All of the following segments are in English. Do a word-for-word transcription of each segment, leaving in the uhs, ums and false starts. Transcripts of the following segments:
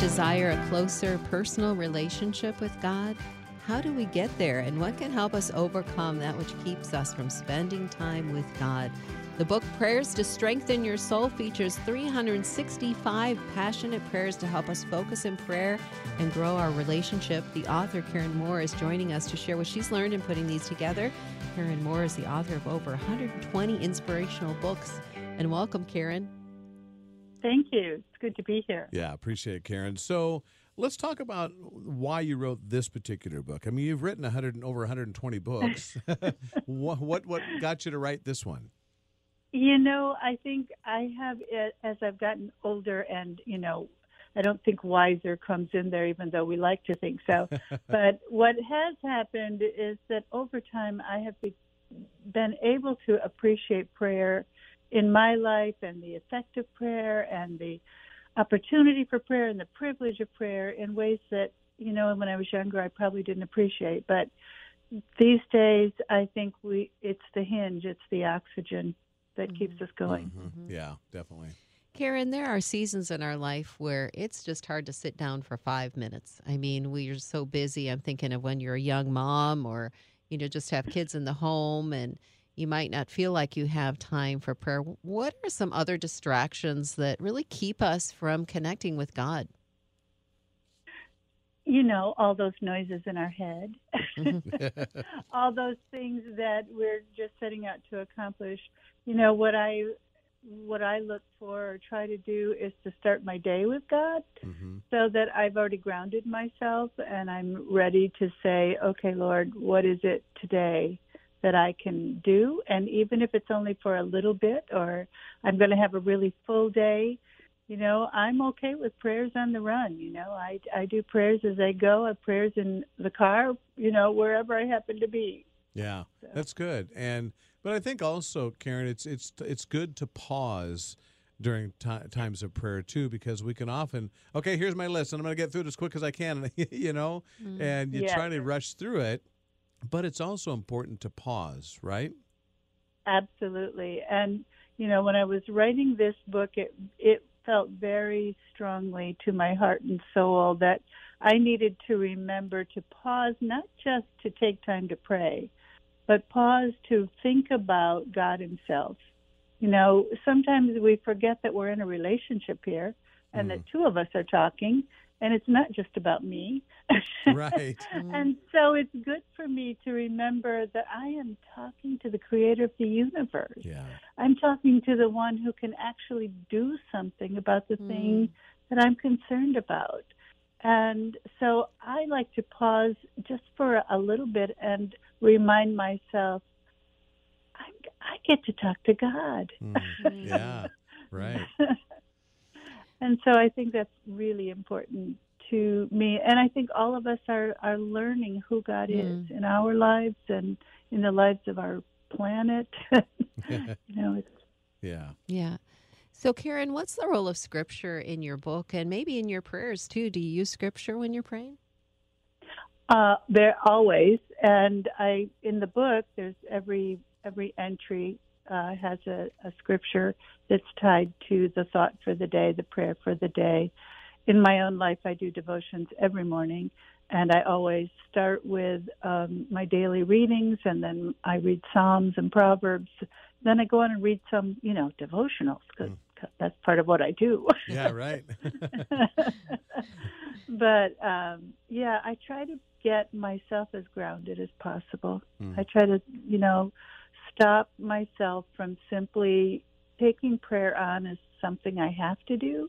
desire a closer personal relationship with God? How do we get there, and what can help us overcome that which keeps us from spending time with God? The book Prayers to Strengthen Your Soul features three hundred sixty-five passionate prayers to help us focus in prayer and grow our relationship. The author, Karen Moore, is joining us to share what she's learned in putting these together. Karen Moore is the author of over one hundred twenty inspirational books. And welcome, Karen. Thank you. It's good to be here. Yeah, appreciate it, Karen. So let's talk about why you wrote this particular book. I mean, you've written one hundred over one hundred twenty books. what, what what got you to write this one? You know, I think I have, as I've gotten older, and, you know, I don't think wiser comes in there, even though we like to think so. But what has happened is that over time I have be- been able to appreciate prayer in my life, and the effect of prayer, and the opportunity for prayer, and the privilege of prayer in ways that, you know, when I was younger, I probably didn't appreciate. But these days, I think we it's the hinge, it's the oxygen that mm-hmm. keeps us going. Mm-hmm. Yeah, definitely. Karen, there are seasons in our life where it's just hard to sit down for five minutes. I mean, we're so busy. I'm thinking of when you're a young mom, or, you know, just have kids in the home, and you might not feel like you have time for prayer. What are some other distractions that really keep us from connecting with God? You know, all those noises in our head, all those things that we're just setting out to accomplish. You know, what I what I look for or try to do is to start my day with God mm-hmm. so that I've already grounded myself and I'm ready to say, okay, Lord, what is it today that I can do? And even if it's only for a little bit, or I'm going to have a really full day, you know, I'm okay with prayers on the run. You know, I, I do prayers as I go. I have prayers in the car, you know, wherever I happen to be. Yeah, so. That's good. And but I think also, Karen, it's it's it's good to pause during t- times of prayer, too, because we can often, okay, here's my list, and I'm going to get through it as quick as I can, you know, mm-hmm. and you yeah. try to rush through it. But it's also important to pause, right? Absolutely. And, you know, when I was writing this book, it it felt very strongly to my heart and soul that I needed to remember to pause, not just to take time to pray, but pause to think about God himself. You know, sometimes we forget that we're in a relationship here and mm. that two of us are talking. And it's not just about me. Right. And so it's good for me to remember that I am talking to the creator of the universe. Yeah. I'm talking to the one who can actually do something about the mm. thing that I'm concerned about. And so I like to pause just for a little bit and remind myself, I, I get to talk to God. Mm. Yeah, right. And so I think that's really important to me. And I think all of us are, are learning who God yeah. is in our lives and in the lives of our planet. you know, it's... Yeah. Yeah. So, Karen, what's the role of Scripture in your book and maybe in your prayers, too? Do you use Scripture when you're praying? Uh, there always. And I in the book, there's every every entry Uh, has a, a scripture that's tied to the thought for the day, the prayer for the day. In my own life, I do devotions every morning, and I always start with um, my daily readings, and then I read Psalms and Proverbs. Then I go on and read some, you know, devotionals, because mm. that's part of what I do. Yeah, right. But, um, yeah, I try to get myself as grounded as possible. Mm. I try to, you know, stop myself from simply taking prayer on as something I have to do,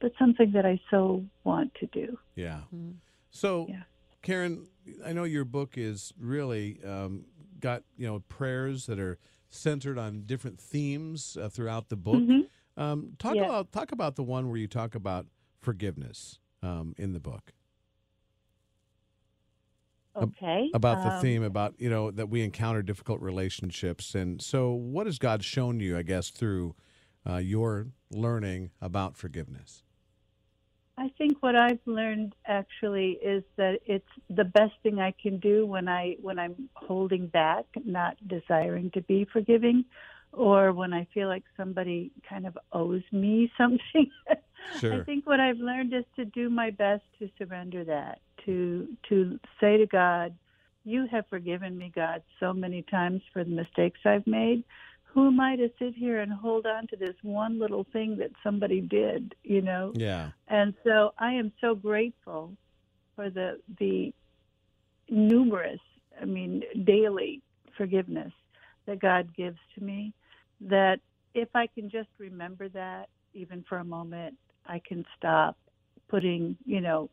but something that I so want to do. Yeah. Mm-hmm. So, yeah. Karen, I know your book is really um, got, you know, prayers that are centered on different themes uh, throughout the book. Mm-hmm. Um, talk yeah. about talk about the one where you talk about forgiveness um, in the book. Okay. About the um, theme about, you know, that we encounter difficult relationships. And so what has God shown you, I guess, through uh, your learning about forgiveness? I think what I've learned actually is that it's the best thing I can do when, I, when I'm holding back, not desiring to be forgiving, or when I feel like somebody kind of owes me something. Sure. I think what I've learned is to do my best to surrender that, to to say to God, you have forgiven me, God, so many times for the mistakes I've made. Who am I to sit here and hold on to this one little thing that somebody did, you know? Yeah. And so I am so grateful for the the numerous, I mean, daily forgiveness that God gives to me, that if I can just remember that, even for a moment, I can stop putting, you know,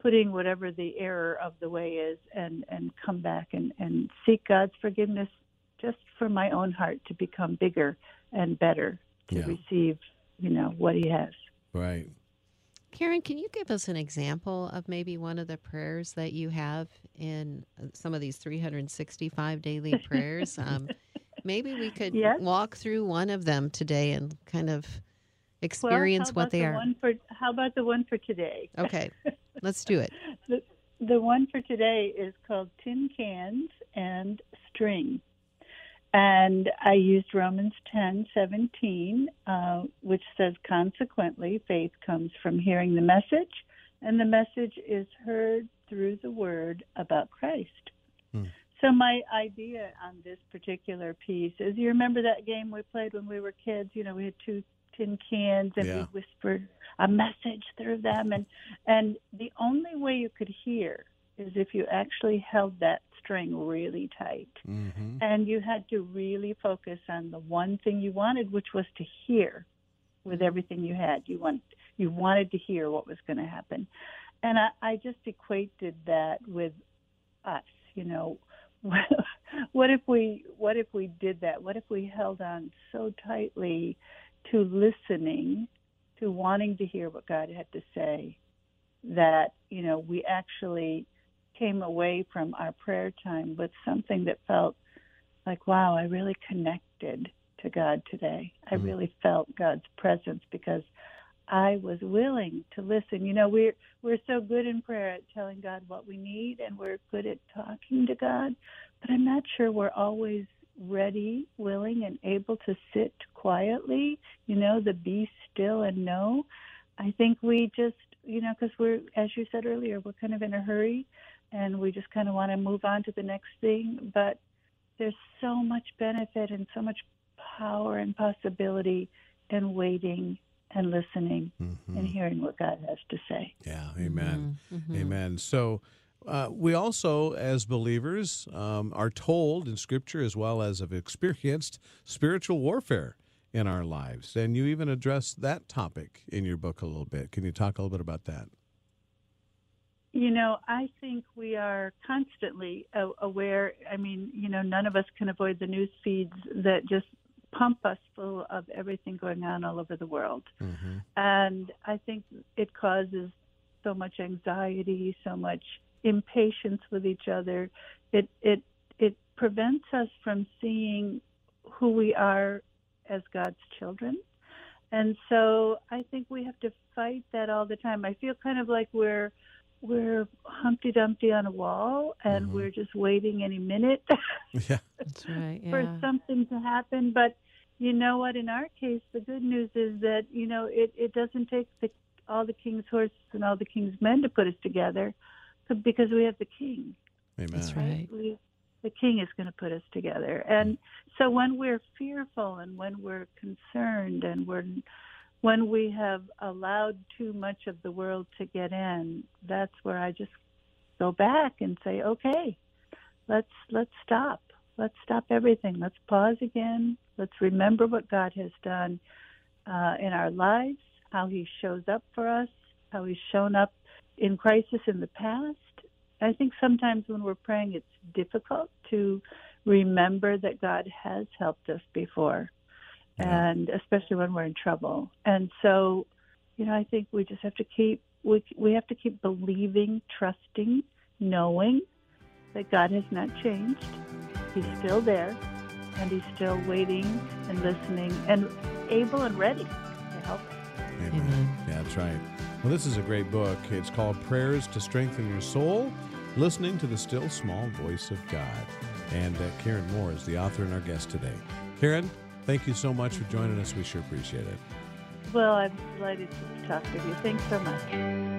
putting whatever the error of the way is and, and come back and, and seek God's forgiveness just for my own heart to become bigger and better to yeah. receive, you know, what he has. Right. Karen, can you give us an example of maybe one of the prayers that you have in some of these three hundred sixty-five daily prayers? Um, maybe we could yes. walk through one of them today and kind of experience well, what they the are. One for, how about the one for today? Okay, let's do it. The, the one for today is called Tin Cans and String. And I used Romans ten seventeen, uh, which says, consequently, faith comes from hearing the message, and the message is heard through the word about Christ. Hmm. So my idea on this particular piece is, you remember that game we played when we were kids? You know, we had two tin cans, and yeah. we whispered a message through them. And, and the only way you could hear is if you actually held that string really tight. Mm-hmm. And you had to really focus on the one thing you wanted, which was to hear with everything you had. You want, you wanted to hear what was going to happen. And I, I just equated that with us, you know. What if we, what if we did that? What if we held on so tightly to listening, to wanting to hear what God had to say, that, you know, we actually came away from our prayer time with something that felt like, wow, I really connected to God today. I mm-hmm. really felt God's presence because I was willing to listen. You know, we're we're so good in prayer at telling God what we need, and we're good at talking to God, but I'm not sure we're always ready, willing, and able to sit quietly, you know, the be still and know. I think we just, you know, because we're, as you said earlier, we're kind of in a hurry, and we just kind of want to move on to the next thing. But there's so much benefit and so much power and possibility in waiting and listening mm-hmm. and hearing what God has to say. Yeah, amen, mm-hmm. amen. So uh, we also, as believers, um, are told in Scripture, as well as have experienced, spiritual warfare in our lives. And you even address that topic in your book a little bit. Can you talk a little bit about that? You know, I think we are constantly aware. I mean, you know, none of us can avoid the news feeds that just pump us full of everything going on all over the world. Mm-hmm. And I think it causes so much anxiety, so much impatience with each other. It it it prevents us from seeing who we are as God's children. And so I think we have to fight that all the time. I feel kind of like we're we're Humpty Dumpty on a wall, and mm-hmm. we're just waiting any minute yeah. That's right, yeah. for something to happen. But you know what? In our case, the good news is that, you know, it, it doesn't take the, all the king's horses and all the king's men to put us together, because we have the king. Amen. That's right. We, The king is going to put us together. And so when we're fearful and when we're concerned and we're, when we have allowed too much of the world to get in, that's where I just go back and say, okay, let's let's stop. Let's stop everything. Let's pause again. Let's remember what God has done uh, in our lives, how he shows up for us, how he's shown up in crisis in the past. I think sometimes when we're praying, it's difficult to remember that God has helped us before, yeah. and especially when we're in trouble. And so, you know, I think we just have to keep we we have to keep believing, trusting, knowing that God has not changed. He's still there, and he's still waiting and listening and able and ready to help us. Amen. Amen. Yeah, that's right. Well, this is a great book. It's called Prayers to Strengthen Your Soul, Listening to the Still Small Voice of God. And uh, Karen Moore is the author and our guest today. Karen, thank you so much for joining us. We sure appreciate it. Well, I'm delighted to talk with you. Thanks so much.